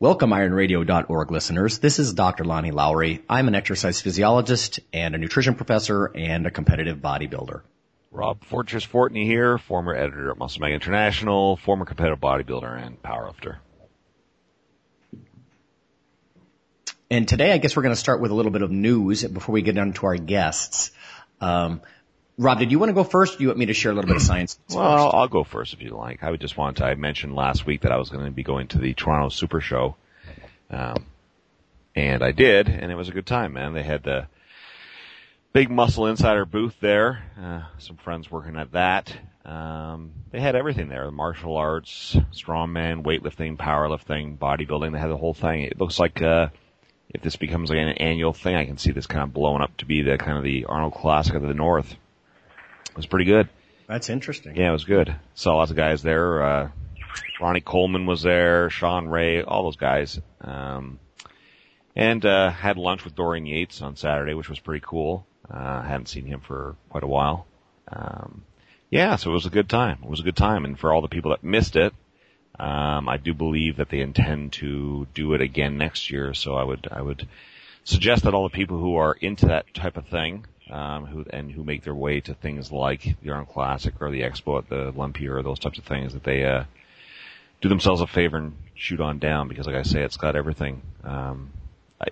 Welcome, IronRadio.org listeners. This is Dr. Lonnie Lowery. I'm an exercise physiologist and a nutrition professor and a competitive bodybuilder. Rob Fortress Fortney here, former editor at MuscleMag International, former competitive bodybuilder and powerlifter. And today, I guess we're going to start with a little bit of news before we get down to our guests. Rob, did you want to go first, or do you want me to share a little bit of science? Well, I'll go first if you like. I would just want to, I mentioned last week that I was going to be going to the Toronto Super Show. And I did, and it was a good time, man. They had the big Muscle Insider booth there. Some friends working at that. They had everything there. The martial arts, strongman, weightlifting, powerlifting, bodybuilding. They had the whole thing. It looks like, if this becomes like an annual thing, I can see this kind of blowing up to be the kind of the Arnold Classic of the North. It was pretty good. That's interesting. Yeah, it was good. Saw lots of guys there. Ronnie Coleman was there, Sean Ray, all those guys. And had lunch with Dorian Yates on Saturday, which was pretty cool. Hadn't seen him for quite a while. So it was a good time. It was a good time. And for all the people that missed it, I do believe that they intend to do it again next year, so I would suggest that all the people who are into that type of thing, who make their way to things like the Arnold Classic or the Expo at the Lumpy or those types of things, that they do themselves a favor and shoot on down, because like I say, it's got everything.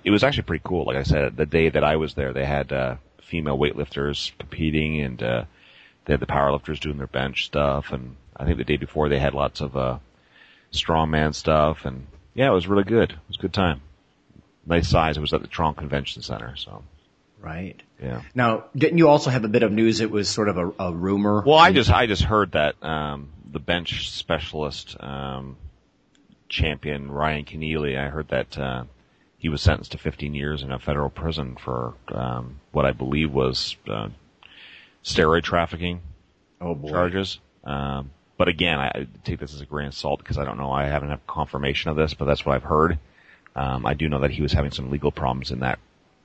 It was actually pretty cool. Like I said, the day that I was there, they had female weightlifters competing, and they had the powerlifters doing their bench stuff, and I think the day before they had lots of strongman stuff, and yeah, it was really good. It was a good time. Nice size. It was at the Tron Convention Center, so. Right. Yeah. Now, didn't you also have a bit of news? It was sort of a rumor. Well, I just heard that the bench specialist champion Ryan Keneally, I heard that he was sentenced to 15 years in a federal prison for what I believe was steroid trafficking charges. But again, I take this as a grain of salt because I don't know. I haven't had confirmation of this, but that's what I've heard. I do know that he was having some legal problems in that,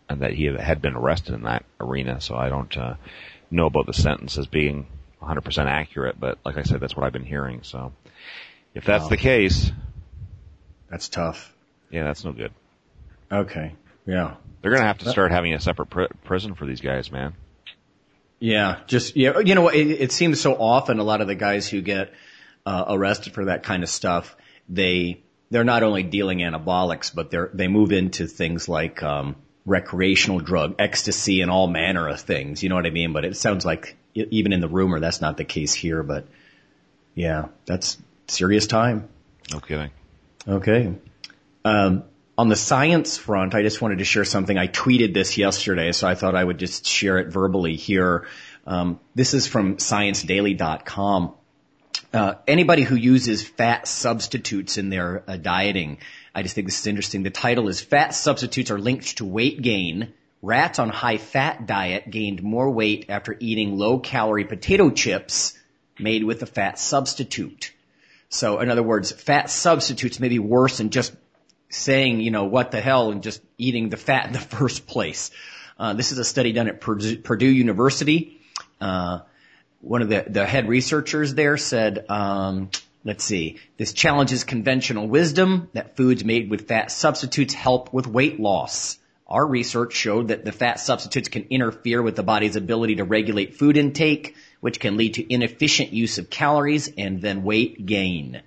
and that he had been arrested in that arena. So I don't know about the sentence as being 100% accurate. But like I said, that's what I've been hearing. So if that's the case, that's tough. Yeah, that's no good. Okay. Yeah. They're going to have to start having a separate prison for these guys, man. Yeah, you know, it seems so often a lot of the guys who get arrested for that kind of stuff, they're not only dealing anabolics, but they move into things like recreational drug, ecstasy, and all manner of things. You know what I mean? But it sounds like even in the rumor, that's not the case here. But yeah, that's serious time. No kidding. Okay. On the science front, I just wanted to share something. I tweeted this yesterday, so I thought I would just share it verbally here. This is from ScienceDaily.com. Anybody who uses fat substitutes in their dieting, I just think this is interesting. The title is "Fat Substitutes Are Linked to Weight Gain. Rats on High-Fat Diet Gained More Weight After Eating Low-Calorie Potato Chips Made with a Fat Substitute." So, in other words, fat substitutes may be worse than just saying, you know, what the hell, and just eating the fat in the first place. This is a study done at Purdue University. One of the head researchers there said, this challenges conventional wisdom that foods made with fat substitutes help with weight loss. Our research showed that the fat substitutes can interfere with the body's ability to regulate food intake, which can lead to inefficient use of calories and then weight gain.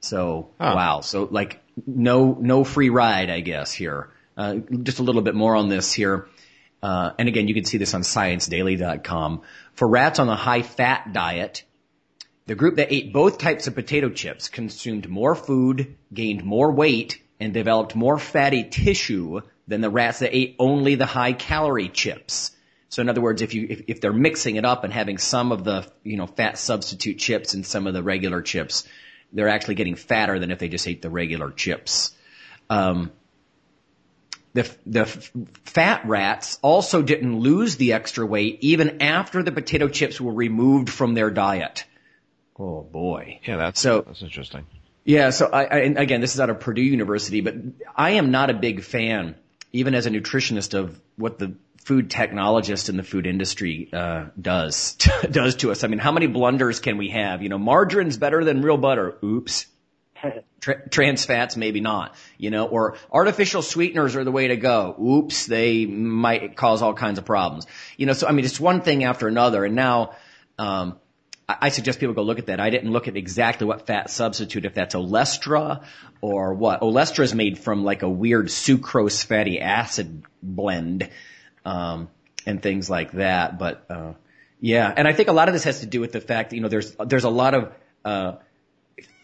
So, wow. So, like, no free ride, I guess, here. Just a little bit more on this here. And again, you can see this on ScienceDaily.com. For rats on a high-fat diet, the group that ate both types of potato chips consumed more food, gained more weight, and developed more fatty tissue than the rats that ate only the high-calorie chips. So in other words, if they're mixing it up and having some of the, you know, fat substitute chips and some of the regular chips, they're actually getting fatter than if they just ate the regular chips. The fat rats also didn't lose the extra weight even after the potato chips were removed from their diet. Oh boy. Yeah, that's interesting. Yeah, so and again, this is out of Purdue University, but I am not a big fan, even as a nutritionist, of what the food technologist in the food industry does to us. I mean, how many blunders can we have? You know, margarine's better than real butter. Oops. Trans fats, maybe not. You know, or artificial sweeteners are the way to go. Oops, they might cause all kinds of problems. You know, so I mean, it's one thing after another. And now, I suggest people go look at that. I didn't look at exactly what fat substitute, if that's Olestra or what. Olestra is made from like a weird sucrose fatty acid blend. And things like that. But, yeah. And I think a lot of this has to do with the fact that, you know, there's a lot of,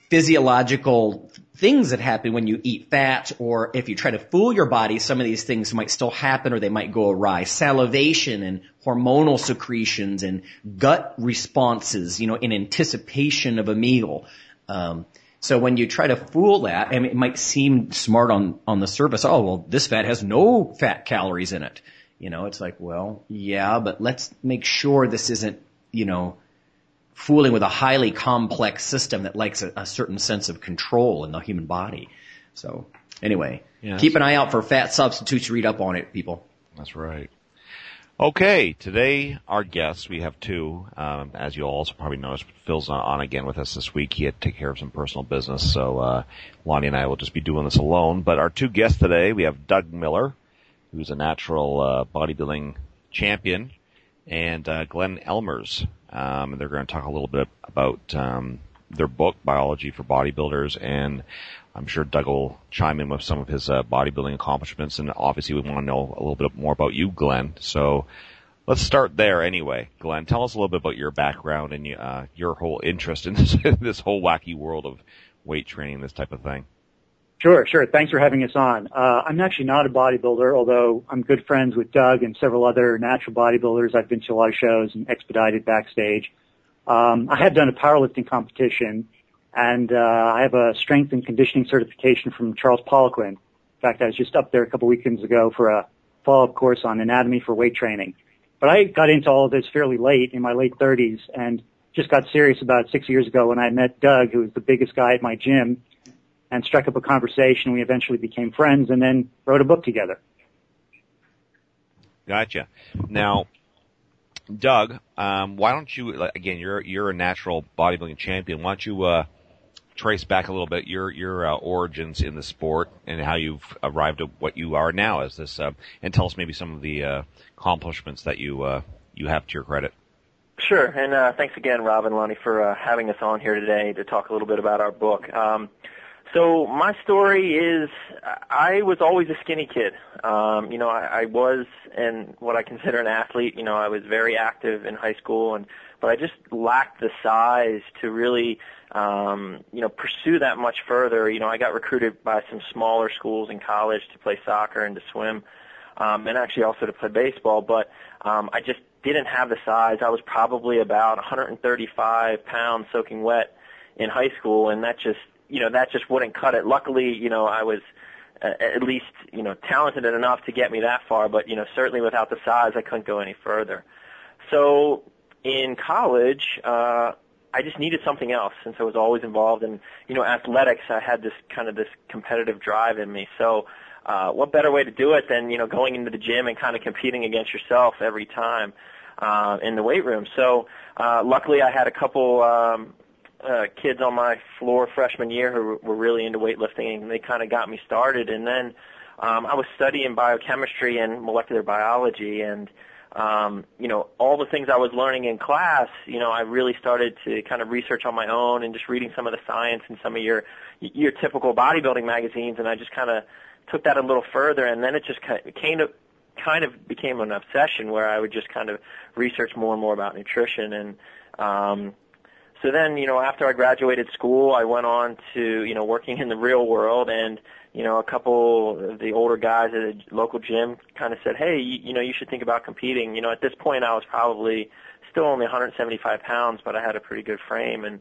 physiological things that happen when you eat fat, or if you try to fool your body, some of these things might still happen or they might go awry. Salivation and hormonal secretions and gut responses, you know, in anticipation of a meal. So when you try to fool that, I mean, it might seem smart on the surface. Oh, well, this fat has no fat calories in it. You know, it's like, well, yeah, but let's make sure this isn't, you know, fooling with a highly complex system that likes a certain sense of control in the human body. So anyway, keep an eye out for fat substitutes. Read up on it, people. That's right. Okay, today our guests, we have two. As you'll also probably notice, Phil's not on again with us this week. He had to take care of some personal business. So Lonnie and I will just be doing this alone. But our two guests today, we have Doug Miller, who's a natural bodybuilding champion, and Glenn Elmers. They're going to talk a little bit about their book, Biology for Bodybuilders, and I'm sure Doug will chime in with some of his bodybuilding accomplishments, and obviously we want to know a little bit more about you, Glenn. So let's start there anyway. Glenn, tell us a little bit about your background and your whole interest in this whole wacky world of weight training, this type of thing. Sure. Thanks for having us on. I'm actually not a bodybuilder, although I'm good friends with Doug and several other natural bodybuilders. I've been to a lot of shows and expedited backstage. I have done a powerlifting competition, and I have a strength and conditioning certification from Charles Poliquin. In fact, I was just up there a couple weekends ago for a follow-up course on anatomy for weight training. But I got into all of this fairly late, in my late 30s, and just got serious about 6 years ago when I met Doug, who was the biggest guy at my gym, and struck up a conversation. We eventually became friends and then wrote a book together. Gotcha. Now, Doug, why don't you, again, you're a natural bodybuilding champion. Why don't you trace back a little bit your origins in the sport and how you've arrived at what you are now as this, and tell us maybe some of the accomplishments that you have to your credit. Sure, and thanks again, Rob and Lonnie, for having us on here today to talk a little bit about our book. So my story is I was always a skinny kid. You know, I was and what I consider an athlete. You know, I was very active in high school, but I just lacked the size to really, you know, pursue that much further. You know, I got recruited by some smaller schools in college to play soccer and to swim, and actually also to play baseball, but I just didn't have the size. I was probably about 135 pounds soaking wet in high school, and that just wouldn't cut it. Luckily, you know, I was at least, you know, talented enough to get me that far, but, you know, certainly without the size, I couldn't go any further. So in college, I just needed something else since I was always involved in, you know, athletics. I had this competitive drive in me. So what better way to do it than, you know, going into the gym and kind of competing against yourself every time in the weight room. So luckily I had a couple kids on my floor freshman year who were really into weightlifting, and they kind of got me started. And then I was studying biochemistry and molecular biology, and you know, all the things I was learning in class, you know, I really started to kind of research on my own and just reading some of the science and some of your typical bodybuilding magazines, and I just kind of took that a little further, and then it just kind of became an obsession where I would just kind of research more and more about nutrition. And so then, you know, after I graduated school, I went on to, you know, working in the real world and you know, a couple of the older guys at a local gym kind of said, hey, you know, you should think about competing. You know, at this point I was probably still only 175 pounds, but I had a pretty good frame. And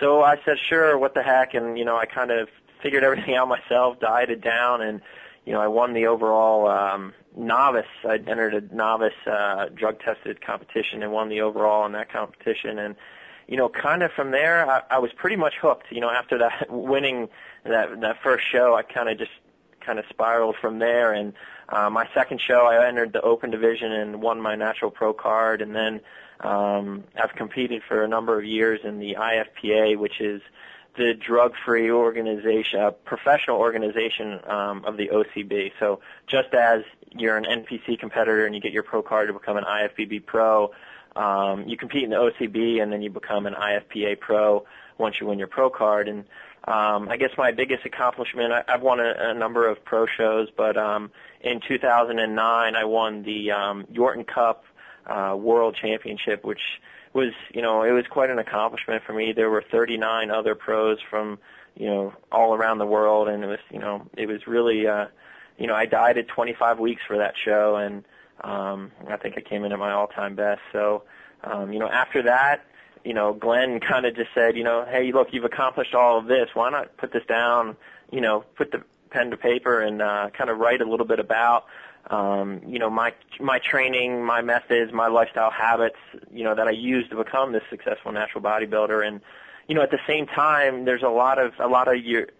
so I said, sure, what the heck, and, you know, I kind of figured everything out myself, dieted down, and, you know, I won the overall novice. I entered a novice drug-tested competition and won the overall in that competition. And, you know, kind of from there, I was pretty much hooked. You know, after that winning that first show, I kind of spiraled from there. And my second show, I entered the open division and won my natural pro card. And then I've competed for a number of years in the IFPA, which is the drug-free organization, professional organization of the OCB. So just as you're an NPC competitor and you get your pro card to become an IFBB pro, you compete in the OCB and then you become an IFPA pro once you win your pro card. And I guess my biggest accomplishment, I've won a number of pro shows, but in 2009 I won the Yorton Cup World Championship, which was, you know, it was quite an accomplishment for me. There were 39 other pros from, you know, all around the world, and it was really, you know, I dieted 25 weeks for that show, and I think I came in at my all-time best. So, you know, after that, you know, Glenn kind of just said, you know, hey, look, you've accomplished all of this. Why not put this down, you know, put the pen to paper and kind of write a little bit about, you know, my training, my methods, my lifestyle habits, you know, that I use to become this successful natural bodybuilder. And, you know, at the same time, there's a lot of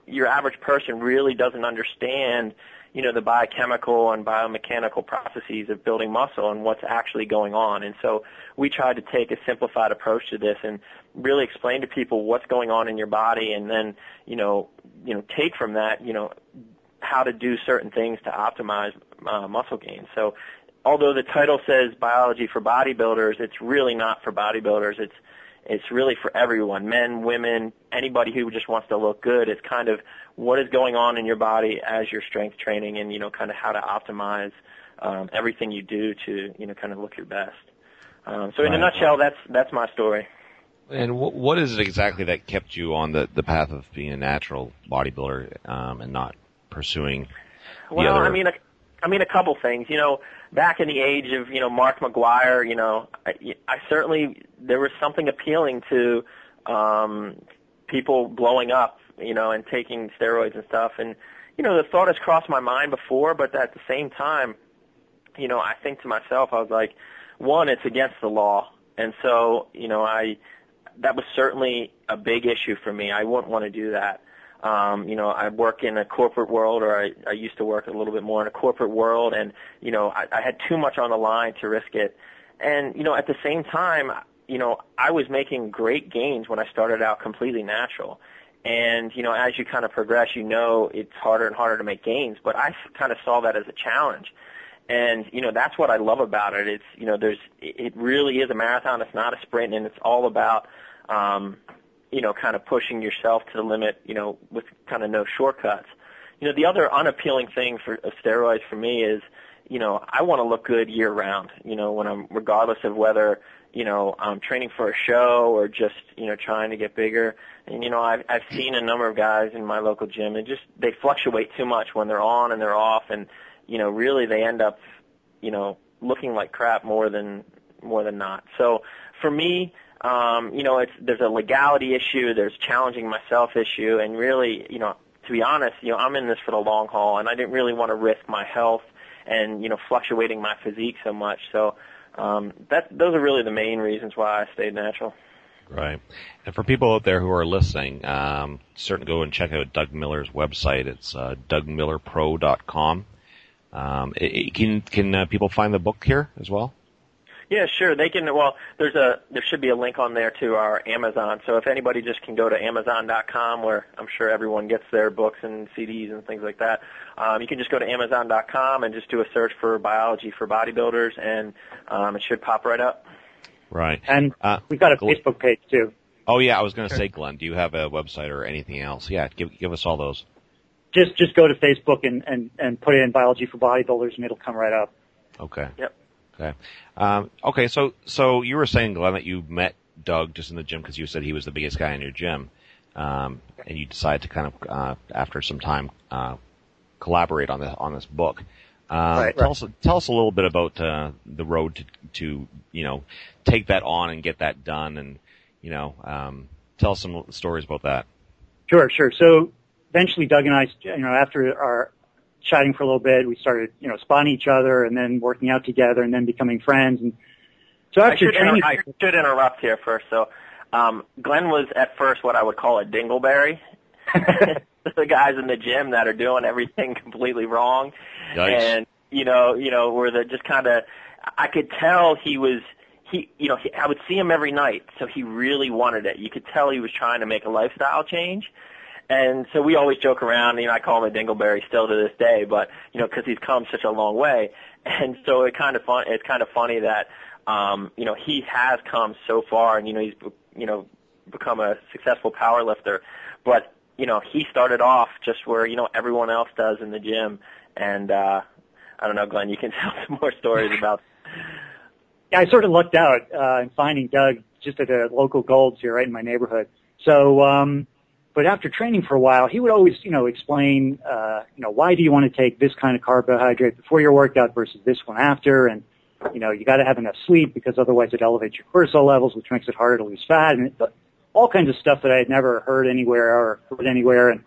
your average person really doesn't understand, you know, the biochemical and biomechanical processes of building muscle and what's actually going on. And so we tried to take a simplified approach to this and really explain to people what's going on in your body, and then, you know, take from that, you know, how to do certain things to optimize muscle gain. So although the title says Biology for Bodybuilders, it's really not for bodybuilders. It's really for everyone, men, women, anybody who just wants to look good. It's kind of what is going on in your body as your strength training, and, you know, kind of how to optimize everything you do to, you know, kind of look your best. So in a nutshell, that's my story. And what is it exactly that kept you on the path of being a natural bodybuilder and not pursuing other... I mean, a couple things. You know, back in the age of, you know, Mark McGuire, you know, I certainly, there was something appealing to people blowing up, you know, and taking steroids and stuff. And, you know, the thought has crossed my mind before, but at the same time, you know, I think to myself, I was like, one, it's against the law. And so, you know, that was certainly a big issue for me. I wouldn't want to do that. You know, I work in a corporate world, or I used to work a little bit more in a corporate world, and, you know, I had too much on the line to risk it. And, you know, at the same time, you know, I was making great gains when I started out completely natural. And, you know, as you kind of progress, you know, it's harder and harder to make gains, but I kind of saw that as a challenge. And, you know, that's what I love about it. It's, you know, it really is a marathon. It's not a sprint, and it's all about, you know, kind of pushing yourself to the limit, you know, with kind of no shortcuts. You know, the other unappealing thing of steroids for me is, you know, I want to look good year round, you know, when I'm, regardless of whether, you know, I'm training for a show or just, you know, trying to get bigger. And, you know, I've seen a number of guys in my local gym, and just, they fluctuate too much when they're on and they're off, and, you know, really they end up, you know, looking like crap more than not. So for me, you know, there's a legality issue, there's challenging myself issue, and really, you know, to be honest, you know, I'm in this for the long haul, and I didn't really want to risk my health and, you know, fluctuating my physique so much. So those are really the main reasons why I stayed natural. Right. And for people out there who are listening, certainly go and check out Doug Miller's website. It's DougMillerPro.com. Can people find the book here as well? Yeah, sure. They can. Well, there should be a link on there to our Amazon. So if anybody just can go to Amazon.com, where I'm sure everyone gets their books and CDs and things like that, you can just go to Amazon.com and just do a search for Biology for Bodybuilders, and it should pop right up. Right. And we've got a Facebook page too. Oh yeah, I was going to say, Glenn, do you have a website or anything else? Yeah, give us all those. Just go to Facebook and put in Biology for Bodybuilders, and it'll come right up. Okay. Yep. Okay. Okay. So you were saying, Glenn, that you met Doug just in the gym because you said he was the biggest guy in your gym, and you decided to kind of, after some time, collaborate on this book. Tell us a little bit about the road to take that on and get that done, and tell us some stories about that. Sure. So eventually, Doug and I, after our chatting for a little bit, we started spotting each other and then working out together and then becoming friends. And so after I should interrupt here first. So Glenn was at first what I would call a dingleberry. The guys in the gym that are doing everything completely wrong. Yikes. And where the just kind of, I could tell he was, I would see him every night, so he really wanted it. You could tell he was trying to make a lifestyle change. And so we always joke around, I call him a dingleberry still to this day, but cuz he's come such a long way. And so it's kind of funny that he has come so far, and he's become a successful power lifter, but he started off just where, everyone else does in the gym. And, I don't know, Glenn, you can tell some more stories about. Yeah, I sort of lucked out, in finding Doug just at a local Gold's here right in my neighborhood. So, but after training for a while, he would always, explain, why do you want to take this kind of carbohydrate before your workout versus this one after? And, you got to have enough sleep because otherwise it elevates your cortisol levels, which makes it harder to lose fat. And all kinds of stuff that I had never heard anywhere or heard anywhere. And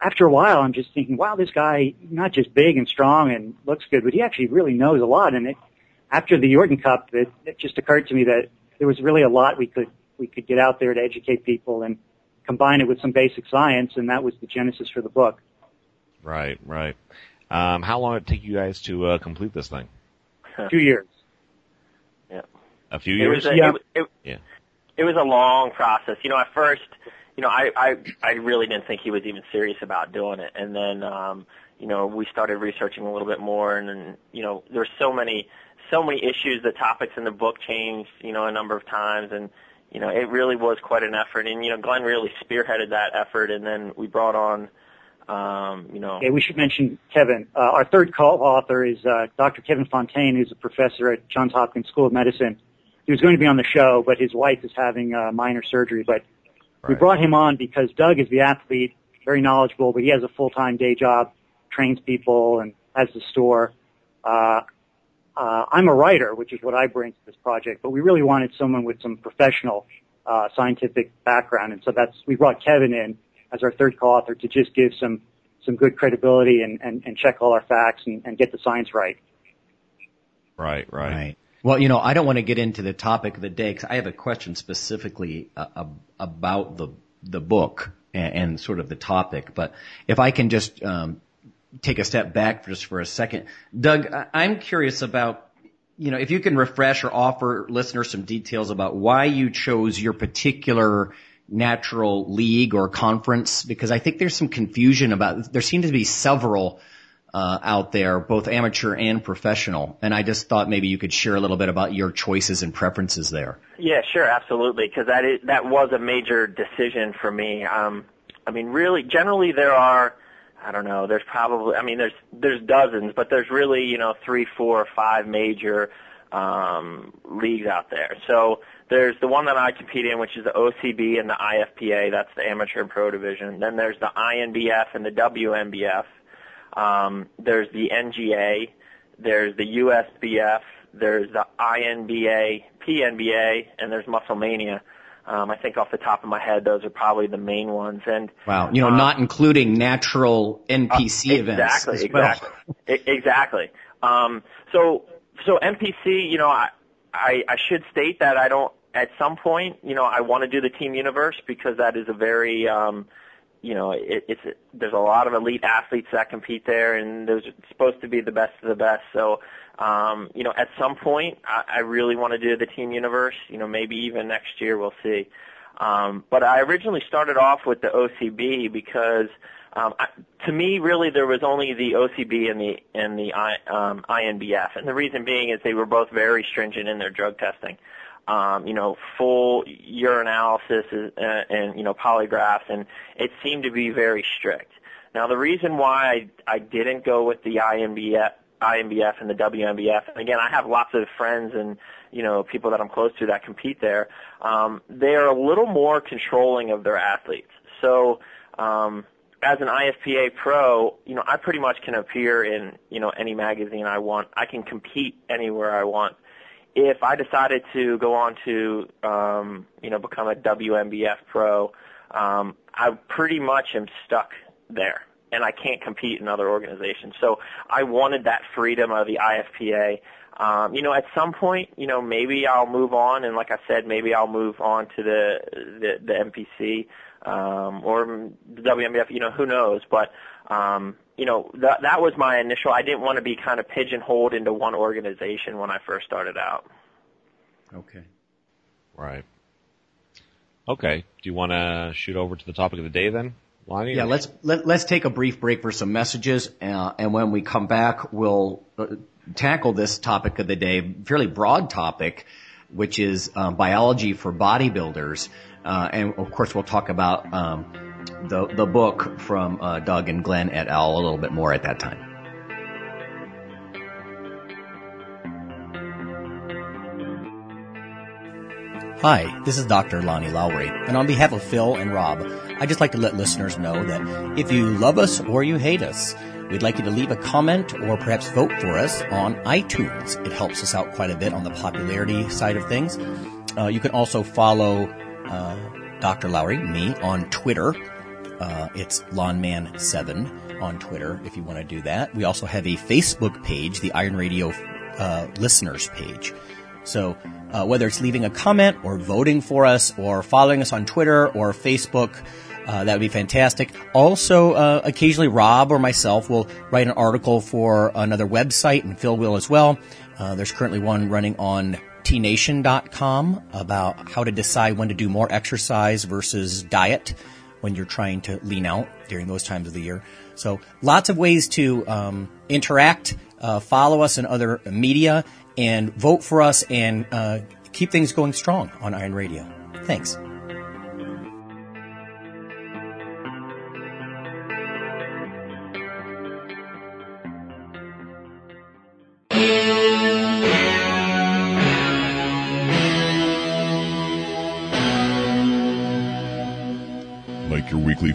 after a while, I'm just thinking, wow, this guy, not just big and strong and looks good, but he actually really knows a lot. And after the Yorton Cup, it just occurred to me that there was really a lot we could get out there to educate people and combine it with some basic science. And that was the genesis for the book. Right. How long did it take you guys to complete this thing? A few years. Yeah. A few years? Yeah. It was a long process. At first, I really didn't think he was even serious about doing it. And then, we started researching a little bit more. And then, there were so many issues. The topics in the book changed, a number of times. And, it really was quite an effort. And, Glenn really spearheaded that effort. And then we brought on, Yeah, we should mention Kevin. Our third co-author is Dr. Kevin Fontaine, who's a professor at Johns Hopkins School of Medicine. He was going to be on the show, but his wife is having minor surgery. But we brought him on because Doug is the athlete, very knowledgeable, but he has a full-time day job, trains people, and has the store. I'm a writer, which is what I bring to this project, but we really wanted someone with some professional scientific background, and so we brought Kevin in as our third co-author to just give some good credibility and check all our facts and get the science right. Right. Well, I don't want to get into the topic of the day because I have a question specifically about the book and sort of the topic. But if I can just take a step back just for a second, Doug, I'm curious about, if you can refresh or offer listeners some details about why you chose your particular natural league or conference, because I think there's some confusion about. There seem to be several out there, both amateur and professional. And I just thought maybe you could share a little bit about your choices and preferences there. Yeah, sure, absolutely, because that was a major decision for me. Really, generally there are, there's dozens, but there's really, 3, 4, 5 major leagues out there. So there's the one that I compete in, which is the OCB and the IFPA, that's the amateur and pro division. Then there's the INBF and the WNBF. There's the NGA, there's the USBF, there's the INBA, PNBA, and there's MuscleMania. I think off the top of my head, those are probably the main ones. And wow, not including natural NPC events. Exactly. So NPC, I should state that I don't. At some point, I want to do the Team Universe because that is a very there's a lot of elite athletes that compete there, and those are supposed to be the best of the best. So, at some point, I really want to do the Team Universe. Maybe even next year, we'll see. But I originally started off with the OCB because, to me, really, there was only the OCB and the INBF, and the reason being is they were both very stringent in their drug testing. Full urinalysis and polygraphs, and it seemed to be very strict. Now, the reason why I didn't go with the INBF and the WNBF, and again, I have lots of friends and people that I'm close to that compete there. They are a little more controlling of their athletes. So as an IFPA pro, you know, I pretty much can appear in, you know, any magazine I want. I can compete anywhere I want. If I decided to go on to, you know, become a WNBF pro, I pretty much am stuck there, and I can't compete in other organizations. So I wanted that freedom of the IFPA. You know, at some point, you know, maybe I'll move on, and like I said, maybe I'll move on to the NPC or the WNBF. You know, who knows? But you know, that was my initial. I didn't want to be kind of pigeonholed into one organization when I first started out. Okay. Right. Okay. Do you want to shoot over to the topic of the day then? Lonnie? Yeah. Let's take a brief break for some messages, and when we come back, we'll tackle this topic of the day, fairly broad topic, which is biology for bodybuilders, and of course we'll talk about the book from Doug and Glenn et al. A little bit more at that time. Hi, this is Dr. Lonnie Lowery, and on behalf of Phil and Rob, I'd just like to let listeners know that if you love us or you hate us, we'd like you to leave a comment or perhaps vote for us on iTunes. It helps us out quite a bit on the popularity side of things. You can also follow Dr. Lowry, me, on Twitter. It's Lawnman7 on Twitter if you want to do that. We also have a Facebook page, the Iron Radio listeners page. So whether it's leaving a comment or voting for us or following us on Twitter or Facebook, that would be fantastic. Also, occasionally Rob or myself will write an article for another website, and Phil will as well. There's currently one running on tnation.com about how to decide when to do more exercise versus diet when you're trying to lean out during those times of the year. So lots of ways to interact, follow us in other media, and vote for us, and keep things going strong on Iron Radio. Thanks. Your weekly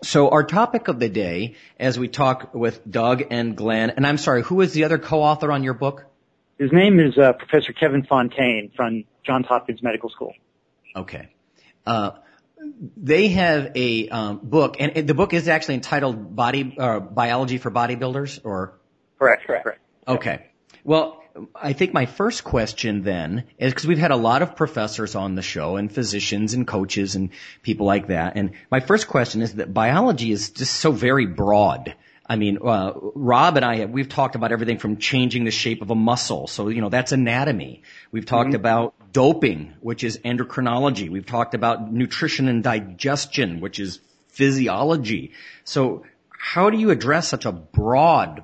So our topic of the day, as we talk with Doug and Glenn, and I'm sorry, who is the other co-author on your book? His name is Professor Kevin Fontaine from Johns Hopkins Medical School. Okay. They have a book, and the book is actually entitled Biology for Bodybuilders, or? Correct. Okay. Well, I think my first question then is, because we've had a lot of professors on the show and physicians and coaches and people like that. And my first question is that biology is just so very broad. I mean, Rob and I we've talked about everything from changing the shape of a muscle. So, you know, that's anatomy. We've talked about doping, which is endocrinology. We've talked about nutrition and digestion, which is physiology. So how do you address such a broad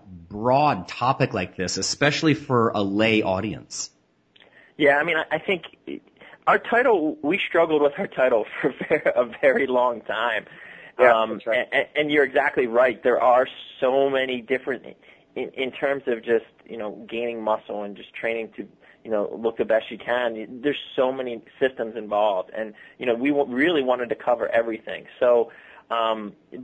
topic like this, especially for a lay audience? Yeah, I mean, I think our title, we struggled with our title for a very long time. Yeah, that's right. And you're exactly right. There are so many different, in terms of just, you know, gaining muscle and just training to, you know, look the best you can. There's so many systems involved. And, you know, we really wanted to cover everything. So,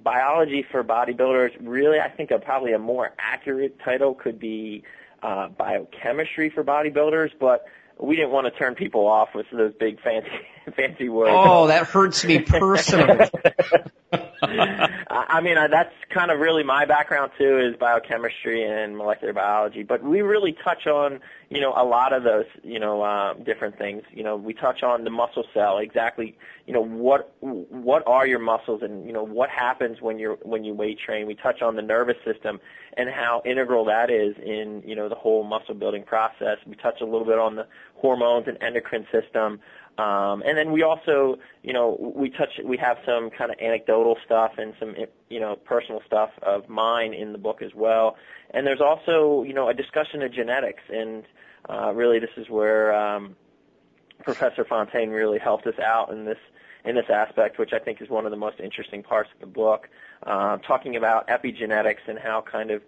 biology for bodybuilders, really, I think probably a more accurate title could be biochemistry for bodybuilders, but we didn't want to turn people off with those big fancy words. Oh, that hurts me personally. I mean, that's kind of really my background too, is biochemistry and molecular biology, but we really touch on, you know, a lot of those, you know, different things. You know, we touch on the muscle cell, exactly, you know, what are your muscles, and, you know, what happens when you weight train. We touch on the nervous system and how integral that is in, you know, the whole muscle building process. We touch a little bit on the hormones and endocrine system. And then we also, we have some kind of anecdotal stuff and some, personal stuff of mine in the book as well. And there's also, a discussion of genetics, and really this is where Professor Fontaine really helped us out in this aspect, which I think is one of the most interesting parts of the book, talking about epigenetics and how kind of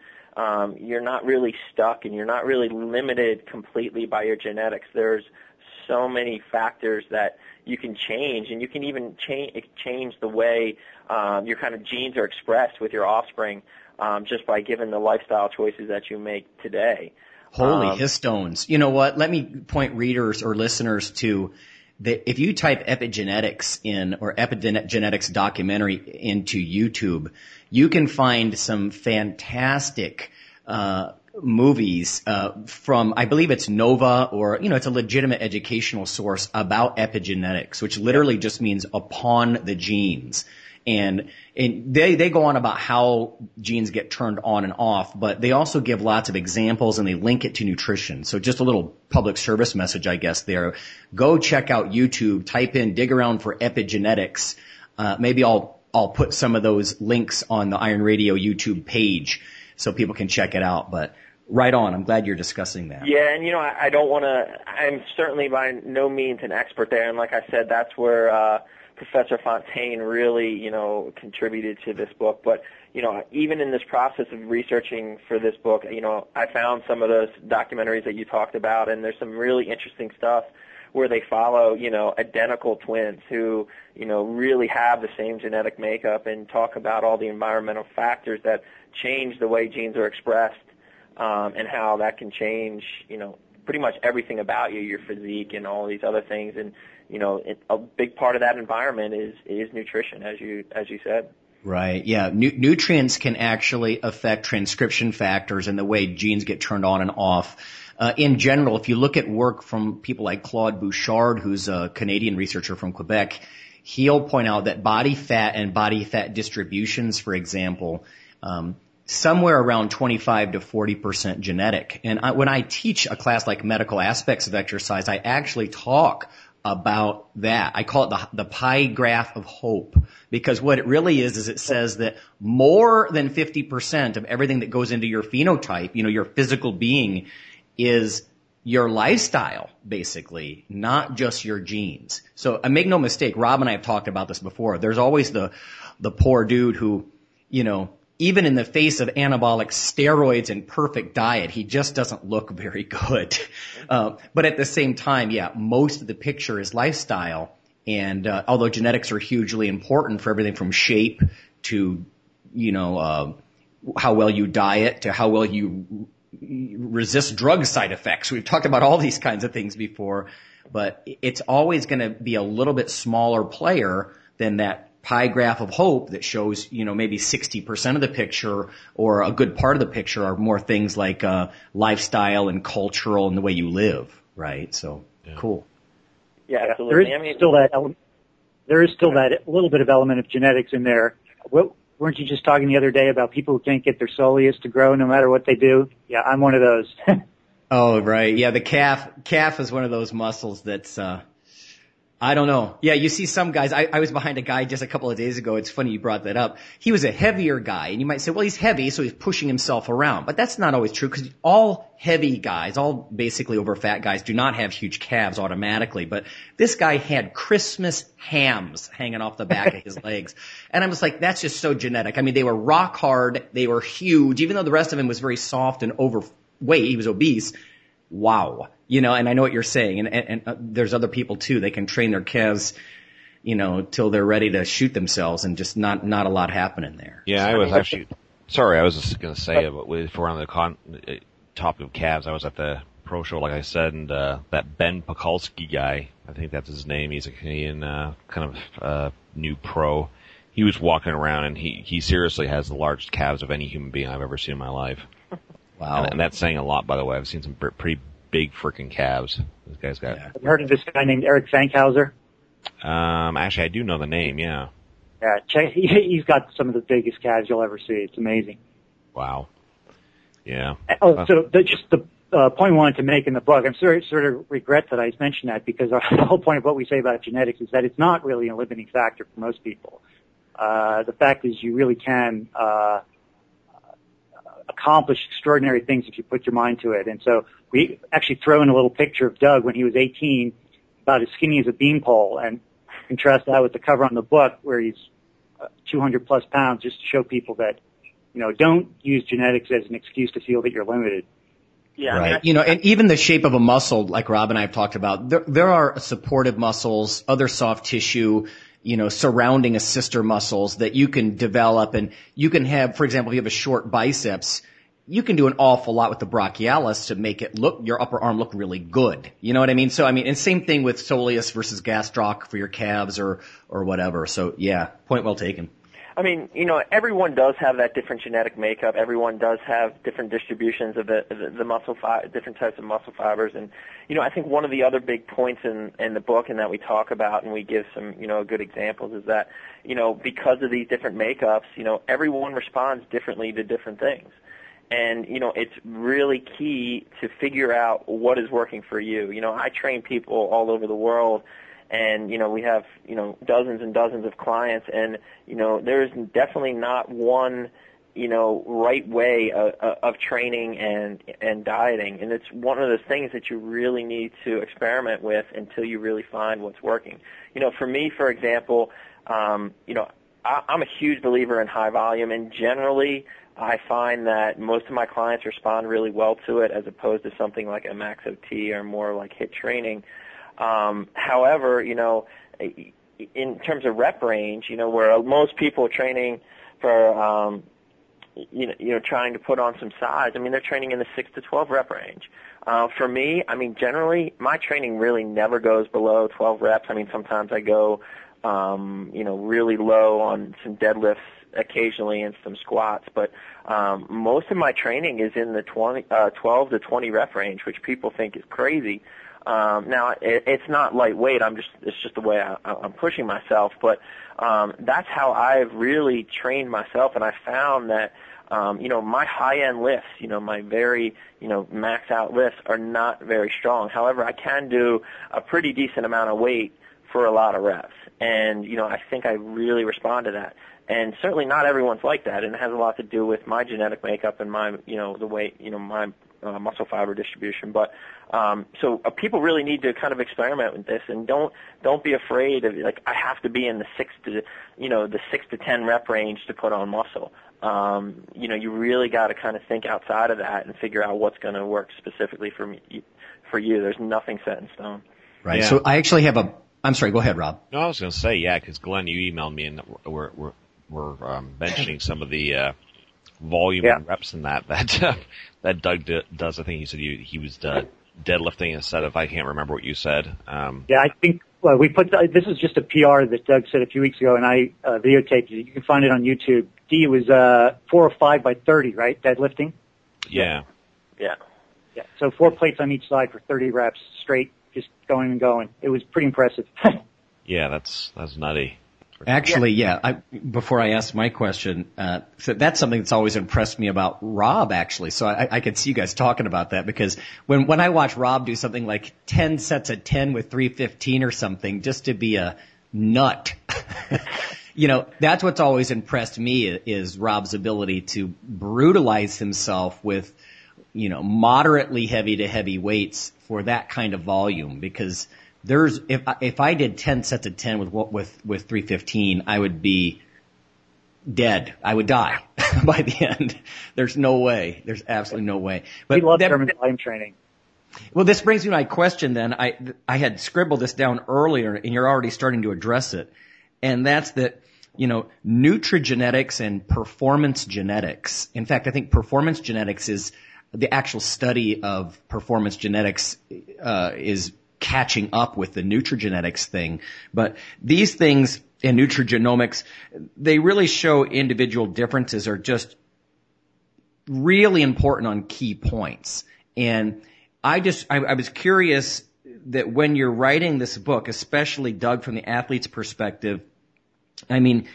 you're not really stuck and you're not really limited completely by your genetics. There's so many factors that you can change, and you can even change the way your kind of genes are expressed with your offspring just by giving the lifestyle choices that you make today. Holy histones. You know what? Let me point readers or listeners to that. If you type epigenetics in or epigenetics documentary into YouTube, you can find some fantastic movies from, I believe it's Nova, or, it's a legitimate educational source about epigenetics, which literally just means upon the genes. And they go on about how genes get turned on and off, but they also give lots of examples and they link it to nutrition. So just a little public service message, I guess, there. Go check out YouTube, type in, dig around for epigenetics. Maybe I'll put some of those links on the Iron Radio YouTube page so people can check it out. But right on. I'm glad you're discussing that. Yeah, and I don't want to. I'm certainly by no means an expert there, and like I said, that's where Professor Fontaine really, contributed to this book. But even in this process of researching for this book, I found some of those documentaries that you talked about, and there's some really interesting stuff where they follow, identical twins who, really have the same genetic makeup, and talk about all the environmental factors that change the way genes are expressed, and how that can change, pretty much everything about you, your physique and all these other things. And, a big part of that environment is nutrition, as you said. Right. Yeah. Nutrients can actually affect transcription factors and the way genes get turned on and off. In general, if you look at work from people like Claude Bouchard, who's a Canadian researcher from Quebec, he'll point out that body fat and body fat distributions, for example, somewhere around 25 to 40% genetic. And when I teach a class like medical aspects of exercise, I actually talk about that. I call it the pie graph of hope, because what it really is it says that more than 50% of everything that goes into your phenotype, your physical being, is your lifestyle, basically, not just your genes. So make no mistake, Rob and I have talked about this before. There's always the poor dude who, even in the face of anabolic steroids and perfect diet, he just doesn't look very good. But at the same time, yeah, most of the picture is lifestyle. And although genetics are hugely important for everything from shape to, how well you diet to how well you resist drug side effects. We've talked about all these kinds of things before, but it's always going to be a little bit smaller player than that pie graph of hope that shows, maybe 60% of the picture, or a good part of the picture, are more things like lifestyle and cultural and the way you live, right? So, yeah. Cool. Yeah, absolutely. There is still that little bit of element of genetics in there. Weren't you just talking the other day about people who can't get their soleus to grow no matter what they do? Yeah, I'm one of those. Oh, right. Yeah, the calf is one of those muscles that's, I don't know. Yeah, you see some guys. I was behind a guy just a couple of days ago. It's funny you brought that up. He was a heavier guy, and you might say, well, he's heavy, so he's pushing himself around. But that's not always true, because all heavy guys, all basically over fat guys, do not have huge calves automatically. But this guy had Christmas hams hanging off the back of his legs. And I was like, that's just so genetic. I mean, they were rock hard. They were huge. Even though the rest of him was very soft and overweight, he was obese. Wow. And I know what you're saying. And there's other people too. They can train their calves, till they're ready to shoot themselves, and just not a lot happening there. Yeah, so. I was just going to say, if we're on the topic of calves, I was at the pro show, like I said, and that Ben Pekulski guy, I think that's his name. He's a Canadian new pro. He was walking around, and he seriously has the largest calves of any human being I've ever seen in my life. Wow. And that's saying a lot, by the way. I've seen some pretty big freaking calves. This guy's got. Yeah. I've heard of this guy named Eric Fankhauser. Actually, I do know the name. Yeah. Yeah. He's got some of the biggest calves you'll ever see. It's amazing. Wow. Yeah. Oh, so just the point I wanted to make in the book, I'm sort of regret that I mentioned that, because the whole point of what we say about genetics is that it's not really a limiting factor for most people. The fact is you really can accomplish extraordinary things if you put your mind to it. And so we actually throw in a little picture of Doug when he was 18, about as skinny as a beanpole, and contrast that with the cover on the book where he's 200 plus pounds, just to show people that, you know, don't use genetics as an excuse to feel that you're limited. Yeah, right. I mean, you know, and even the shape of a muscle, like Rob and I have talked about, there are supportive muscles, other soft tissue, you know, surrounding sister muscles that you can develop, and you can have, for example, if you have a short biceps, you can do an awful lot with the brachialis to make it look, your upper arm look really good. You know what I mean? So, I mean, and same thing with soleus versus gastroc for your calves or whatever. So, yeah, point well taken. I mean, you know, everyone does have that different genetic makeup. Everyone does have different distributions of the muscle, different types of muscle fibers. And, you know, I think one of the other big points in the book and that we talk about and we give some, you know, good examples is that, you know, because of these different makeups, you know, everyone responds differently to different things. And, you know, it's really key to figure out what is working for you. You know, I train people all over the world. And, you know, we have, you know, dozens and dozens of clients, and, you know, there is definitely not one, you know, right way of training and dieting. And it's one of those things that you really need to experiment with until you really find what's working. You know, for me, for example, you know, I'm a huge believer in high volume, and generally I find that most of my clients respond really well to it as opposed to something like a max OT or more like HIIT training. However, you know, in terms of rep range, you know, where most people are training for, you know, trying to put on some size, I mean, they're training in the 6 to 12 rep range. For me, I mean, generally, my training really never goes below 12 reps. I mean, sometimes I go, you know, really low on some deadlifts occasionally and some squats, but most of my training is in the 12 to 20 rep range, which people think is crazy. Now, it's not lightweight. It's just the way I'm pushing myself. But that's how I've really trained myself, and I found that, you know, my high-end lifts, you know, my very, you know, max-out lifts are not very strong. However, I can do a pretty decent amount of weight for a lot of reps, and, you know, I think I really respond to that. And certainly not everyone's like that, and it has a lot to do with my genetic makeup and my, you know, the way, you know, my muscle fiber distribution, but so people really need to kind of experiment with this, and don't be afraid of, like, I have to be in the 6 to 10 rep range to put on muscle. You know, you really got to kind of think outside of that and figure out what's going to work specifically for you. There's nothing set in stone. Right. Yeah. So I actually have I'm sorry. Go ahead, Rob. No, I was going to say, yeah, because Glenn, you emailed me, and we're mentioning some of the volume and reps and that Doug does. I think you said he was deadlifting instead of, I can't remember what you said. I think we put this is just a PR that Doug said a few weeks ago, and I videotaped it. You can find it on YouTube. D was 405 by 30, right? Deadlifting. Yeah. So 4 plates on each side for 30 reps straight, just going and going. It was pretty impressive. Yeah, that's nutty. Actually, yeah. Before I ask my question, so that's something that's always impressed me about Rob, actually. So I could see you guys talking about that, because when I watch Rob do something like 10 sets of 10 with 315 or something, just to be a nut, you know, that's what's always impressed me is Rob's ability to brutalize himself with, you know, moderately heavy to heavy weights for that kind of volume, because there's if I did 10 sets of 10 with 315, I would be dead. I would die by the end. There's no way. There's absolutely no way. But we love German volume training. Well, this brings me to my question then. I had scribbled this down earlier, and you're already starting to address it. And that's that, you know, nutrigenetics and performance genetics. In fact, I think performance genetics is the actual study of performance genetics is catching up with the nutrigenetics thing. But these things in nutrigenomics, they really show individual differences are just really important on key points. And I was curious that when you're writing this book, especially Doug from the athlete's perspective, I mean,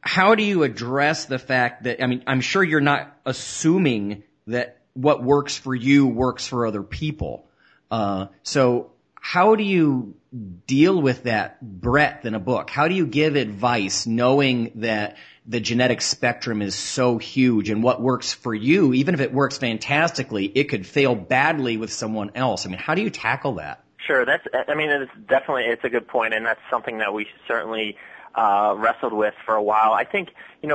how do you address the fact that, I mean, I'm sure you're not assuming that what works for you works for other people. So how do you deal with that breadth in a book? How do you give advice knowing that the genetic spectrum is so huge, and what works for you, even if it works fantastically, it could fail badly with someone else? I mean, how do you tackle that? Sure. It's a good point, and that's something that we certainly wrestled with for a while. I think,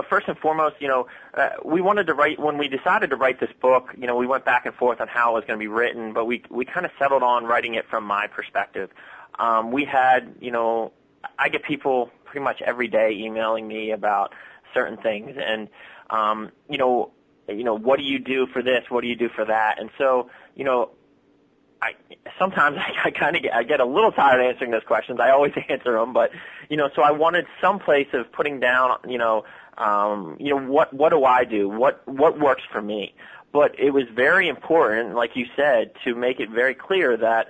first and foremost, we wanted to write, when we decided to write this book, we went back and forth on how it was going to be written, but we kind of settled on writing it from my perspective. We had, I get people pretty much every day emailing me about certain things, and, what do you do for this? What do you do for that? And so, I get a little tired of answering those questions. I always answer them, but so I wanted some place of putting down, what do I do? What works for me? But it was very important, like you said, to make it very clear that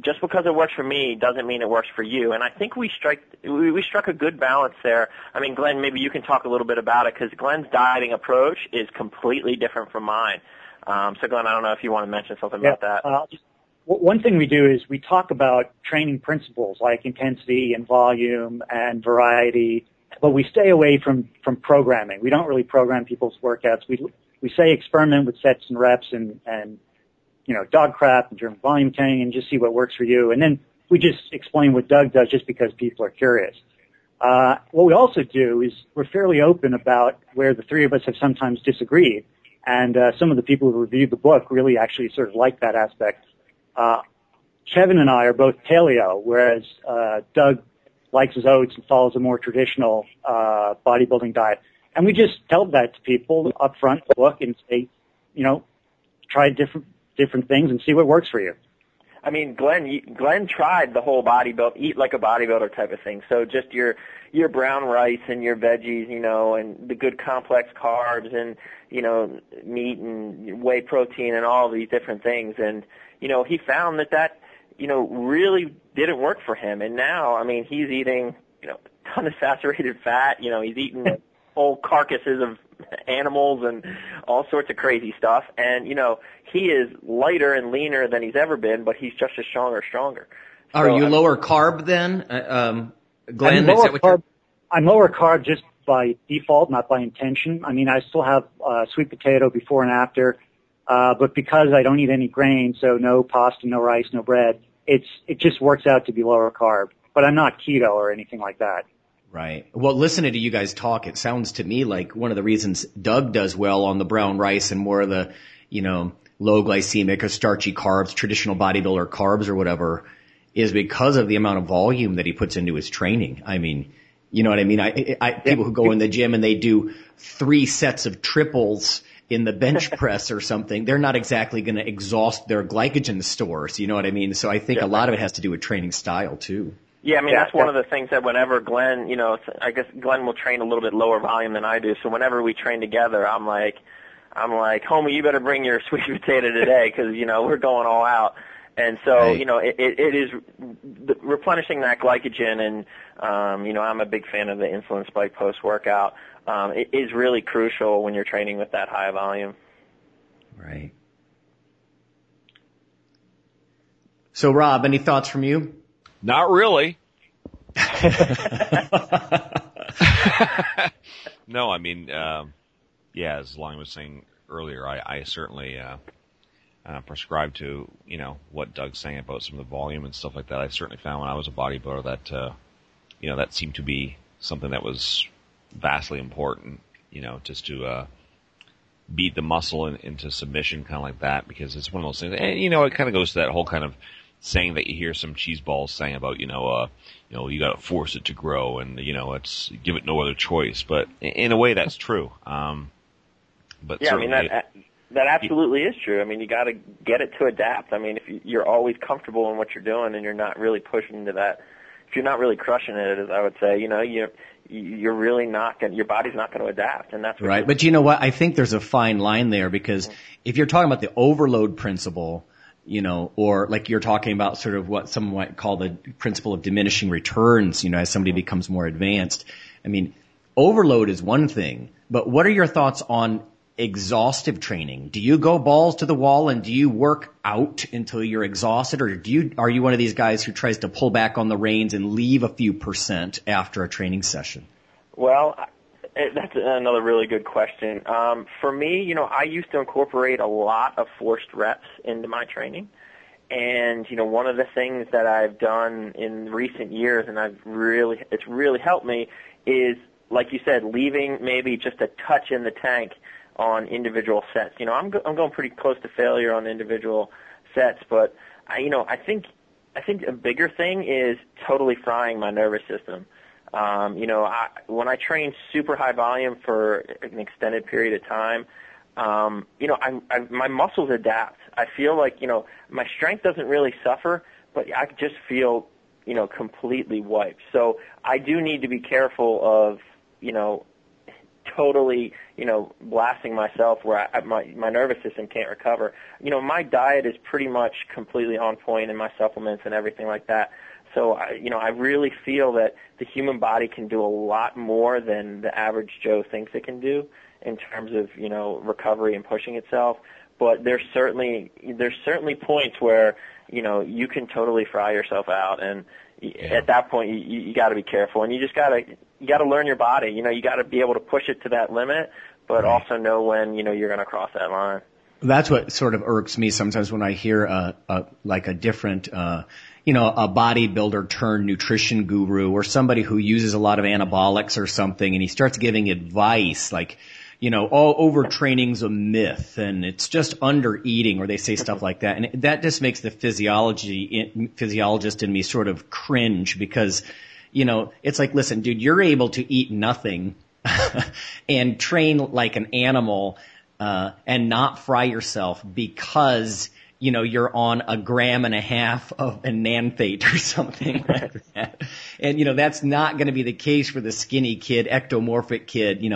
just because it works for me doesn't mean it works for you. And I think we struck a good balance there. I mean, Glenn, maybe you can talk a little bit about it, because Glenn's dieting approach is completely different from mine. So Glenn, I don't know if you want to mention something about that. One thing we do is we talk about training principles like intensity and volume and variety, but we stay away from programming. We don't really program people's workouts. We say experiment with sets and reps and dog crap and German volume training, and just see what works for you. And then we just explain what Doug does just because people are curious. What we also do is we're fairly open about where the three of us have sometimes disagreed. And some of the people who reviewed the book really actually sort of like that aspect. Kevin and I are both paleo, whereas Doug likes his oats and follows a more traditional bodybuilding diet. And we just tell that to people up front, look, and say, try different things and see what works for you. I mean, Glenn tried the whole bodybuilder, eat like a bodybuilder type of thing. So just your brown rice and your veggies, and the good complex carbs and, meat and whey protein and all these different things. And, he found that, really didn't work for him. And now, I mean, he's eating, a ton of saturated fat. He's eating whole carcasses of animals and all sorts of crazy stuff. And, he is lighter and leaner than he's ever been, but he's just as stronger. So, are you lower carb then? Glenn, I'm lower carb just by default, not by intention. I mean, I still have sweet potato before and after, but because I don't eat any grain, so no pasta, no rice, no bread, it just works out to be lower carb. But I'm not keto or anything like that. Right. Well, listening to you guys talk, it sounds to me like one of the reasons Doug does well on the brown rice and more of the, low glycemic or starchy carbs, traditional bodybuilder carbs or whatever, is because of the amount of volume that he puts into his training. I mean, you know what I mean? People who go in the gym and they do 3 sets of triples in the bench press or something, they're not exactly going to exhaust their glycogen stores. You know what I mean? So I think a lot of it has to do with training style too. Yeah, I mean, that's one of the things that whenever Glenn, I guess Glenn will train a little bit lower volume than I do. So whenever we train together, I'm like, homie, you better bring your sweet potato today because, we're going all out. And so, right. It is replenishing that glycogen, and, I'm a big fan of the insulin spike post-workout. It is really crucial when you're training with that high volume. Right. So, Rob, any thoughts from you? Not really. No, I mean, as Lonnie was saying earlier, I certainly prescribe to, what Doug's saying about some of the volume and stuff like that. I certainly found when I was a bodybuilder that, that seemed to be something that was vastly important, just to beat the muscle into submission, kind of like that, because it's one of those things. And, it kind of goes to that whole kind of saying that you hear some cheeseballs saying about, you got to force it to grow, and, it's give it no other choice. But in a way, that's true. That absolutely is true. I mean, you got to get it to adapt. I mean, if you're always comfortable in what you're doing and you're not really pushing to that, if you're not really crushing it, as I would say, you're really not going. Your body's not going to adapt, and that's what right. But you know what? I think there's a fine line there, because if you're talking about the overload principle, or like you're talking about sort of what some might call the principle of diminishing returns, as somebody becomes more advanced. I mean, overload is one thing, but what are your thoughts on exhaustive training? Do you go balls to the wall and do you work out until you're exhausted, or are you one of these guys who tries to pull back on the reins and leave a few % after a training session? Well, that's another really good question. For me, I used to incorporate a lot of forced reps into my training. And, one of the things that I've done in recent years, and it's really helped me, is, like you said, leaving maybe just a touch in the tank on individual sets. I'm going pretty close to failure on individual sets, but I think a bigger thing is totally frying my nervous system. When I train super high volume for an extended period of time, my muscles adapt. I feel like, my strength doesn't really suffer, but I just feel, completely wiped. So I do need to be careful of, totally, blasting myself where my nervous system can't recover. My diet is pretty much completely on point, and my supplements and everything like that. So, I really feel that the human body can do a lot more than the average Joe thinks it can do in terms of, recovery and pushing itself. But there's certainly points where, you can totally fry yourself out, and at that point you got to be careful, and you got to learn your body. You got to be able to push it to that limit, but also know when, you're going to cross that line. That's what sort of irks me sometimes when I hear a bodybuilder turned nutrition guru or somebody who uses a lot of anabolics or something, and he starts giving advice like, all overtraining's a myth and it's just under eating, or they say stuff like that. And that just makes the physiologist in me sort of cringe because, it's like, listen, dude, you're able to eat nothing and train like an animal, and not fry yourself because you're on 1.5 grams of enanthate or something like that. And, that's not going to be the case for the skinny kid, ectomorphic kid.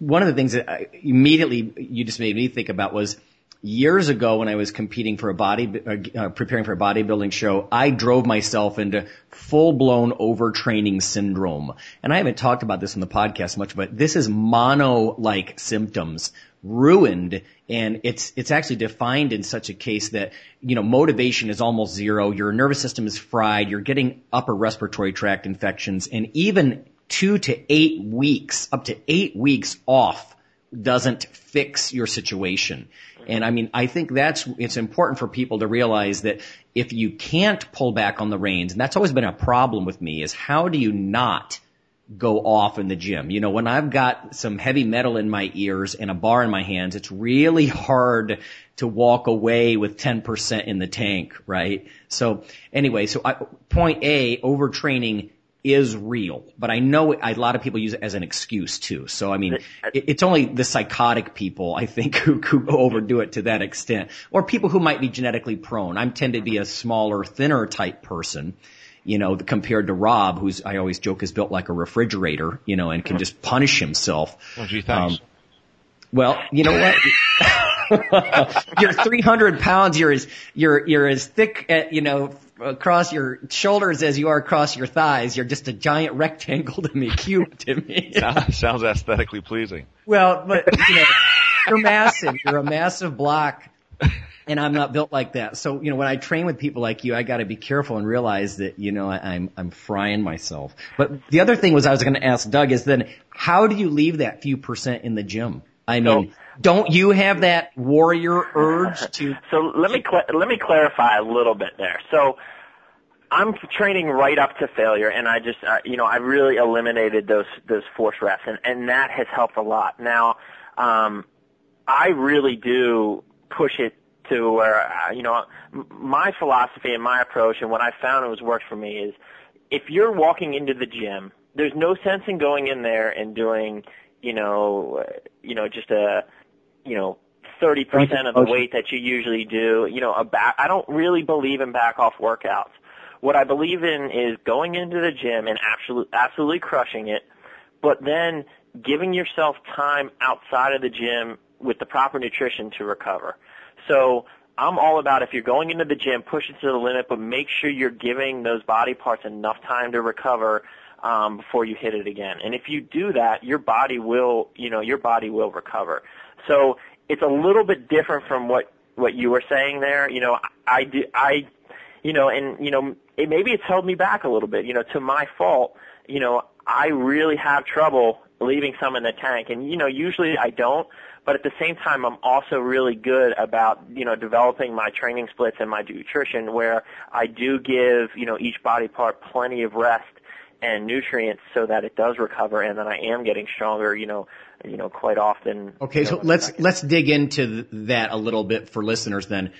One of the things that you just made me think about was years ago when I was preparing for a bodybuilding show, I drove myself into full-blown overtraining syndrome. And I haven't talked about this on the podcast much, but this is mono-like symptoms. Ruined, and it's actually defined in such a case that, motivation is almost zero, your nervous system is fried, you're getting upper respiratory tract infections, and even 2 to 8 weeks, up to 8 weeks off doesn't fix your situation. And I think it's important for people to realize that if you can't pull back on the reins, and that's always been a problem with me, is how do you not go off in the gym? When I've got some heavy metal in my ears and a bar in my hands, it's really hard to walk away with 10% in the tank, right? So anyway, point A, overtraining is real, but I know a lot of people use it as an excuse too. So it's only the psychotic people, I think, who overdo it to that extent, or people who might be genetically prone. I tend to be a smaller, thinner type person, compared to Rob, who's, I always joke, is built like a refrigerator, and can just punish himself. Well, gee, thanks. Well, you know what? You're 300 pounds. You're as thick, across your shoulders as you are across your thighs. You're just a giant rectangle to me, cube to me. Sounds aesthetically pleasing. Well, but, you're massive. You're a massive block. And I'm not built like that. So, when I train with people like you, I got to be careful and realize that, I'm frying myself. But the other thing was I was going to ask Doug is then how do you leave that few % in the gym? Don't you have that warrior urge to? So let me clarify a little bit there. So I'm training right up to failure, and I just, I really eliminated those force reps, and that has helped a lot. Now, I really do push it to where, my philosophy and my approach and what I found has worked for me is if you're walking into the gym, there's no sense in going in there and doing, just 30% of the weight that you usually do. I don't really believe in back off workouts. What I believe in is going into the gym and absolutely crushing it, but then giving yourself time outside of the gym with the proper nutrition to recover. So I'm all about if you're going into the gym, push it to the limit, but make sure you're giving those body parts enough time to recover before you hit it again. And if you do that, your body will, you know, your body will recover. So it's a little bit different from what you were saying there. You know, maybe it's held me back a little bit, you know, to my fault. You know, I really have trouble leaving some in the tank. And, you know, usually I don't. But at the same time, I'm also really good about, you know, developing my training splits and my nutrition where I do give, you know, each body part plenty of rest and nutrients so that it does recover, and then I am getting stronger, you know, quite often. Okay, so let's dig into that a little bit for listeners then.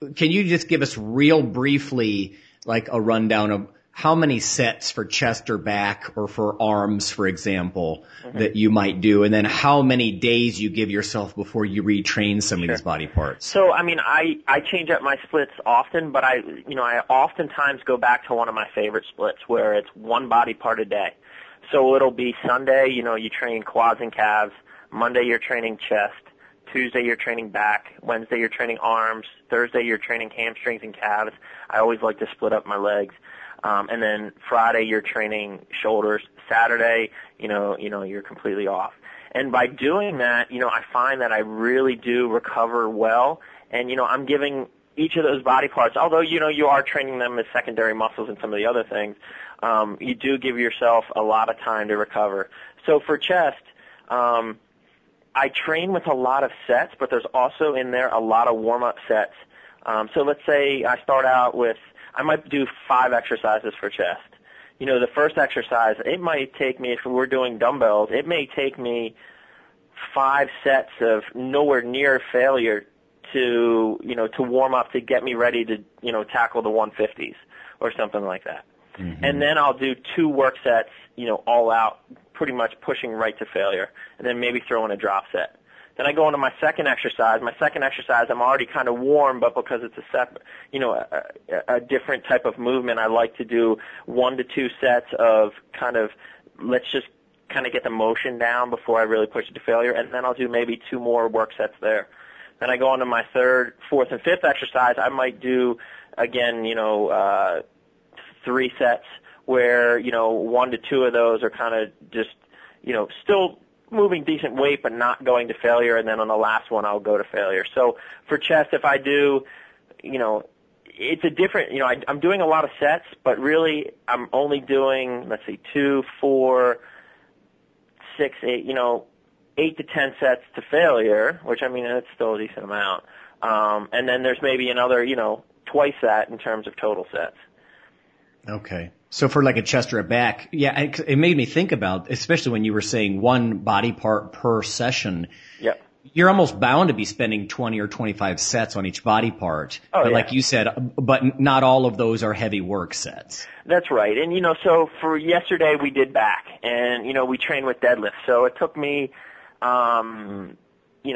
Can you just give us real briefly like a rundown of how many sets for chest or back or for arms, for example, mm-hmm. that you might do, and then how many days you give yourself before you retrain some sure. of these body parts? So, I mean, I change up my splits often, but I oftentimes go back to one of my favorite splits where it's one body part a day. So it'll be Sunday, you know, you train quads and calves. Monday you're training chest. Tuesday you're training back. Wednesday you're training arms. Thursday you're training hamstrings and calves. I always like to split up my legs. And then Friday you're training shoulders. Saturday, you know, you're completely off. And by doing that, you know, I find that I really do recover well. And, you know, I'm giving each of those body parts, although, you know, you are training them as secondary muscles and some of the other things, you do give yourself a lot of time to recover. So for chest, I train with a lot of sets, but there's also in there a lot of warm-up sets. So let's say I start out with, I might do 5 exercises for chest. You know, the first exercise, it might take me, if we're doing dumbbells, it may take me 5 sets of nowhere near failure to, you know, to warm up to get me ready to, you know, tackle the 150s or something like that. Mm-hmm. And then I'll do 2 work sets, you know, all out, pretty much pushing right to failure, and then maybe throw in a drop set. Then I go into my second exercise. My second exercise, I'm already kind of warm, but because it's a separate, you know, a different type of movement, I like to do 1 to 2 sets of kind of, let's just kind of get the motion down before I really push it to failure, and then I'll do maybe 2 more work sets there. Then I go into my third, fourth, and fifth exercise. I might do, again, you know, 3 sets where, you know, 1 to 2 of those are kind of just, you know, still moving decent weight but not going to failure, and then on the last one I'll go to failure. So for chest, if I do, you know, it's a different, you know, I'm doing a lot of sets, but really I'm only doing, let's see, 2, 4, 6, 8, you know, 8 to 10 sets to failure, which, I mean, that's still a decent amount. And then there's maybe another, you know, twice that in terms of total sets. Okay. So for like a chest or a back, yeah, it made me think about, especially when you were saying one body part per session. Yep. You're almost bound to be spending 20 or 25 sets on each body part. Oh, but yeah. Like you said, but not all of those are heavy work sets. That's right. And, you know, so for yesterday we did back, and, you know, we trained with deadlifts. So it took me, you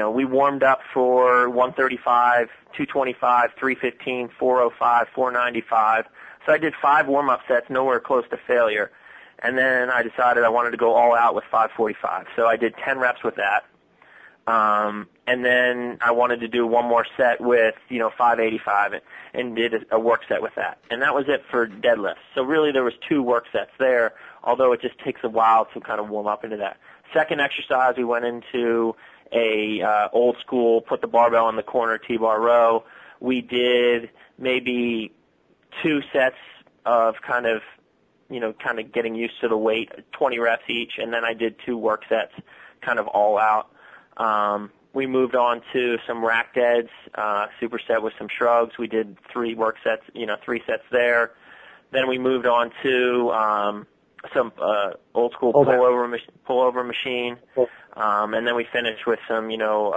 know, we warmed up for 135, 225, 315, 405, 495. So I did 5 warm-up sets, nowhere close to failure. And then I decided I wanted to go all out with 545. So I did 10 reps with that. And then I wanted to do one more set with, you know, 585 and did a work set with that. And that was it for deadlifts. So really there was 2 work sets there, although it just takes a while to kind of warm up into that. Second exercise, we went into a old school, put the barbell in the corner, T-bar row. We did maybe 2 sets of kind of, you know, kind of getting used to the weight, 20 reps each, and then I did 2 work sets kind of all out. We moved on to some rack deads, superset with some shrugs. We did 3 work sets, you know, 3 sets there. Then we moved on to some old school pullover machine, and then we finished with some, you know,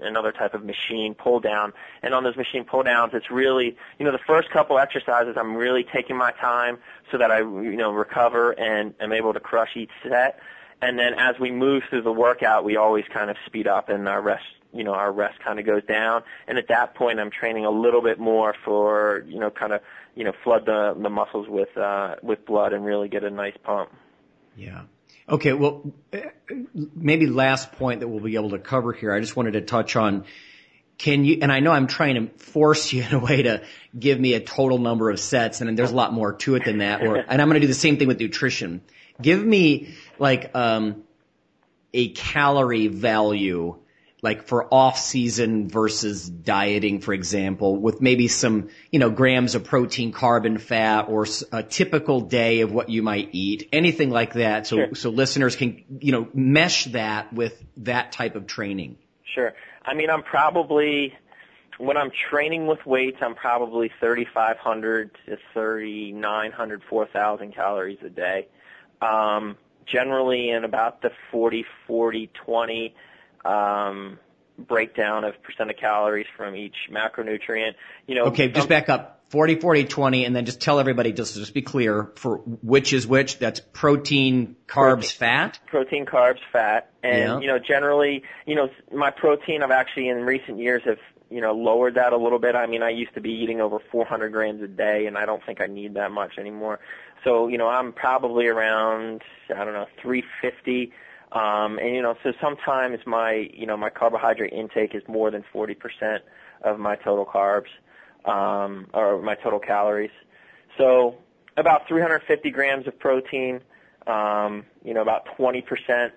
another type of machine pull down. And on those machine pull downs, it's really, you know, the first couple exercises I'm really taking my time so that I, you know, recover and am able to crush each set. And then as we move through the workout, we always kind of speed up, and our rest kind of goes down. And at that point, I'm training a little bit more for, you know, kind of, you know, flood the muscles with blood and really get a nice pump. Yeah. Okay. Well, maybe last point that we'll be able to cover here. I just wanted to touch on, can you, and I know I'm trying to force you in a way to give me a total number of sets, and there's a lot more to it than that. And I'm going to do the same thing with nutrition. Give me like a calorie value, like for off season versus dieting, for example, with maybe some, you know, grams of protein, carb, and fat, or a typical day of what you might eat, anything like that. So, So listeners can, you know, mesh that with that type of training. Sure. I mean, I'm probably, when I'm training with weights, I'm probably 3,500 to 3,900, 4,000 calories a day. Generally in about the 40-20 breakdown of percent of calories from each macronutrient. You know, okay, just back up. 40-20, and then just tell everybody, just be clear for which is which. That's protein, carbs, fat? Protein, carbs, fat. And, you know, generally, you know, my protein, I've actually in recent years have, you know, lowered that a little bit. I mean, I used to be eating over 400 grams a day, and I don't think I need that much anymore. So, you know, I'm probably around, I don't know, 350. And, you know, so sometimes my, you know, my carbohydrate intake is more than 40% of my total carbs, or my total calories. So about 350 grams of protein, you know, about 20%,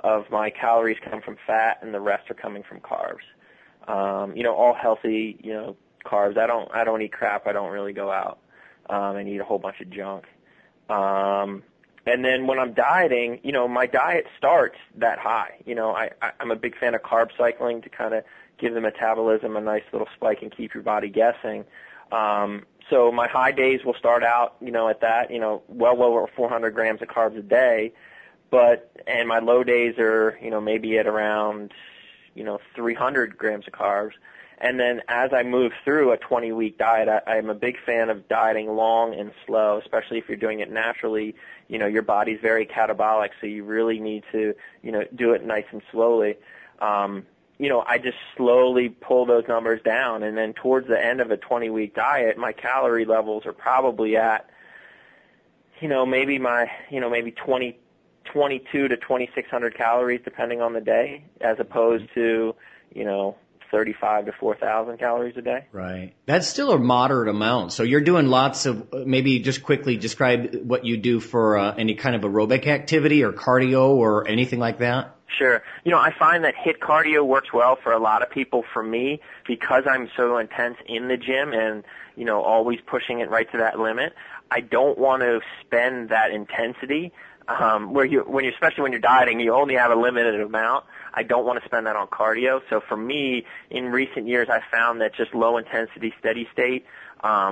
of my calories come from fat, and the rest are coming from carbs. You know, all healthy, you know, carbs. I don't eat crap. I don't really go out, and eat a whole bunch of junk. And then when I'm dieting, you know, my diet starts that high. You know, I'm a big fan of carb cycling to kind of give the metabolism a nice little spike and keep your body guessing. So my high days will start out, you know, at that, you know, well over 400 grams of carbs a day, and my low days are, you know, maybe at around, you know, 300 grams of carbs. And then as I move through a 20-week diet, I'm a big fan of dieting long and slow, especially if you're doing it naturally. You know, your body's very catabolic, so you really need to, you know, do it nice and slowly. You know, I just slowly pull those numbers down, and then towards the end of a 20-week diet, my calorie levels are probably at, you know, maybe my, you know, maybe 22 to 2,600 calories depending on the day, as opposed to, you know, 35 to 4,000 calories a day. Right. That's still a moderate amount. So you're doing lots of, maybe just quickly describe what you do for any kind of aerobic activity or cardio or anything like that. Sure. You know, I find that HIIT cardio works well for a lot of people. For me, because I'm so intense in the gym and, you know, always pushing it right to that limit, I don't want to spend that intensity. Especially when you're dieting, you only have a limited amount. I don't want to spend that on cardio. So for me, in recent years, I found that just low intensity, steady state,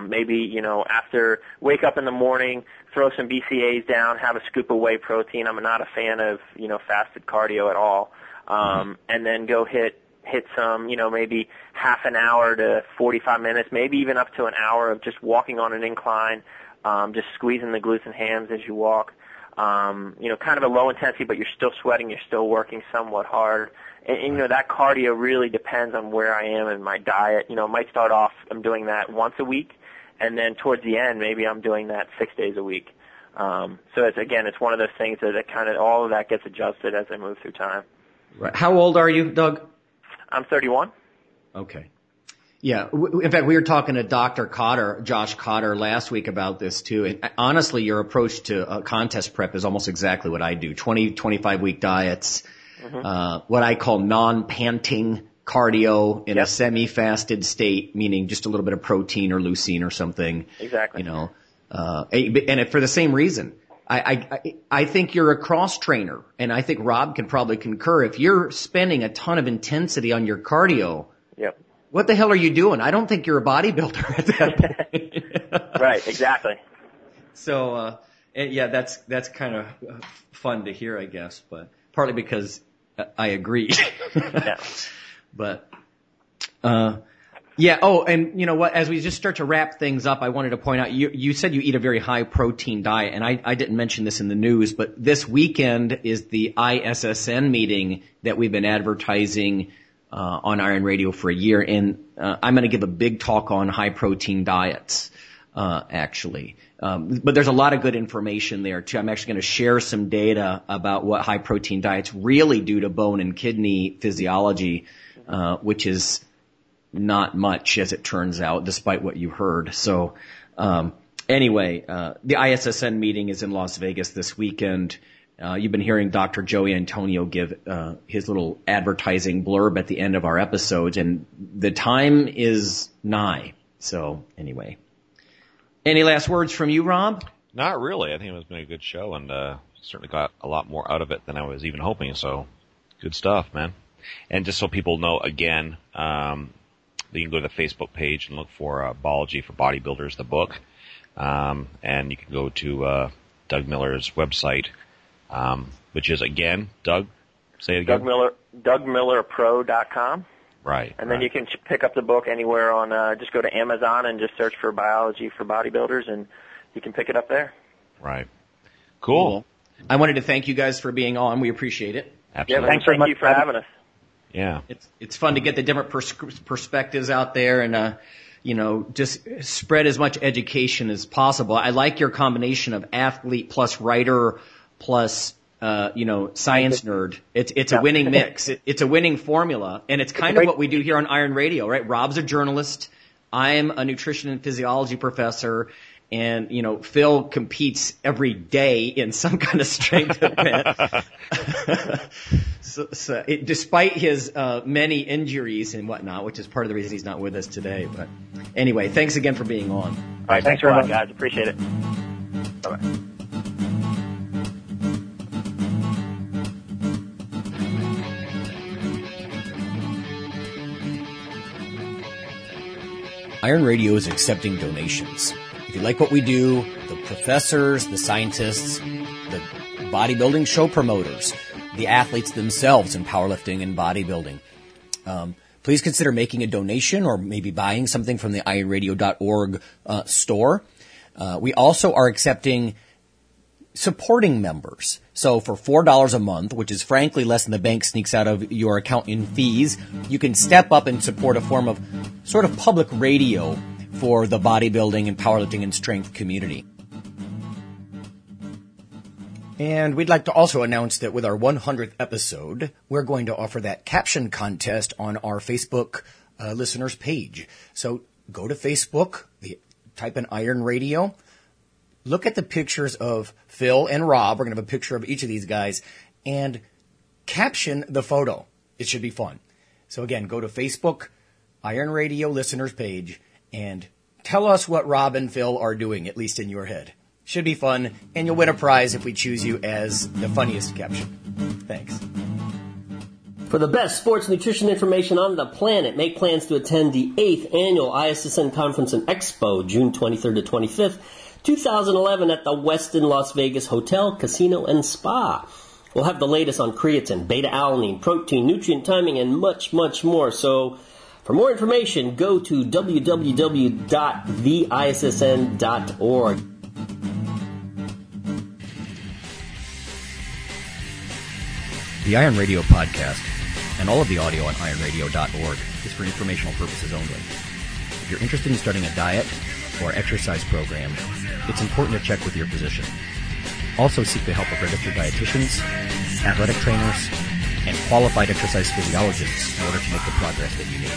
maybe, you know, after wake up in the morning, throw some BCAAs down, have a scoop of whey protein. I'm not a fan of, you know, fasted cardio at all. And then go hit some, you know, maybe half an hour to 45 minutes, maybe even up to an hour of just walking on an incline, just squeezing the glutes and hams as you walk. You know, kind of a low intensity, but you're still sweating, you're still working somewhat hard. And, you know, that cardio really depends on where I am in my diet. You know, it might start off, I'm doing that once a week, and then towards the end, maybe I'm doing that 6 days a week. So it's one of those things that it kind of, all of that gets adjusted as I move through time. Right. How old are you, Doug? I'm 31. Okay. Yeah. In fact, we were talking to Dr. Cotter, Josh Cotter, last week about this too. And honestly, your approach to contest prep is almost exactly what I do. 20-25 week diets, what I call non-panting cardio in a semi-fasted state, meaning just a little bit of protein or leucine or something. Exactly. You know, and for the same reason. I think you're a cross trainer, and I think Rob can probably concur. If you're spending a ton of intensity on your cardio, what the hell are you doing? I don't think you're a bodybuilder at that point. Right, exactly. So, that's kind of fun to hear, I guess, but partly because I agree. But, and you know what, as we just start to wrap things up, I wanted to point out, you said you eat a very high protein diet, and I didn't mention this in the news, but this weekend is the ISSN meeting that we've been advertising on Iron Radio for a year, and I'm going to give a big talk on high-protein diets, actually. But there's a lot of good information there, too. I'm actually going to share some data about what high-protein diets really do to bone and kidney physiology, which is not much, as it turns out, despite what you heard. So Anyway, the ISSN meeting is in Las Vegas this weekend. You've been hearing Dr. Joey Antonio give his little advertising blurb at the end of our episodes, and the time is nigh. So anyway, any last words from you, Rob? Not really. I think it's been a good show, and certainly got a lot more out of it than I was even hoping. So good stuff, man. And just so people know, again, you can go to the Facebook page and look for Biology for Bodybuilders, the book. And you can go to Doug Miller's website, which is, again, Doug, say it again. DougMillerPro.com. Right. And then you can pick up the book anywhere on, just go to Amazon and just search for Biology for Bodybuilders, and you can pick it up there. Right. Cool. I wanted to thank you guys for being on. We appreciate it. Absolutely. Yeah, thank you for having us. Yeah. It's fun to get the different perspectives out there and, you know, just spread as much education as possible. I like your combination of athlete plus writer plus, you know, science nerd. It's a winning mix. It's a winning formula. And it's kind of what we do here on Iron Radio, right? Rob's a journalist. I'm a nutrition and physiology professor. And, you know, Phil competes every day in some kind of strength event. So despite his many injuries and whatnot, which is part of the reason he's not with us today. But anyway, thanks again for being on. All right. Thanks very much, guys. Appreciate it. Bye-bye. Iron Radio is accepting donations. If you like what we do, the professors, the scientists, the bodybuilding show promoters, the athletes themselves in powerlifting and bodybuilding, please consider making a donation or maybe buying something from the ironradio.org store. We also are accepting supporting members. So for $4 a month, which is frankly less than the bank sneaks out of your account in fees, you can step up and support a form of sort of public radio for the bodybuilding and powerlifting and strength community. And we'd like to also announce that with our 100th episode, we're going to offer that caption contest on our Facebook listeners page. So go to Facebook, type in Iron Radio, look at the pictures of Phil and Rob. We're going to have a picture of each of these guys and caption the photo. It should be fun. So again, go to Facebook, Iron Radio listeners page, and tell us what Rob and Phil are doing, at least in your head. Should be fun, and you'll win a prize if we choose you as the funniest caption. Thanks. For the best sports nutrition information on the planet, make plans to attend the 8th Annual ISSN Conference and Expo, June 23rd to 25th, 2011 at the Westin Las Vegas Hotel, Casino, and Spa. We'll have the latest on creatine, beta-alanine, protein, nutrient timing, and much, much more, so... For more information, go to www.theissn.org. The Iron Radio podcast and all of the audio on ironradio.org is for informational purposes only. If you're interested in starting a diet or exercise program, it's important to check with your physician. Also seek the help of registered dietitians, athletic trainers, and qualified exercise physiologists in order to make the progress that you need.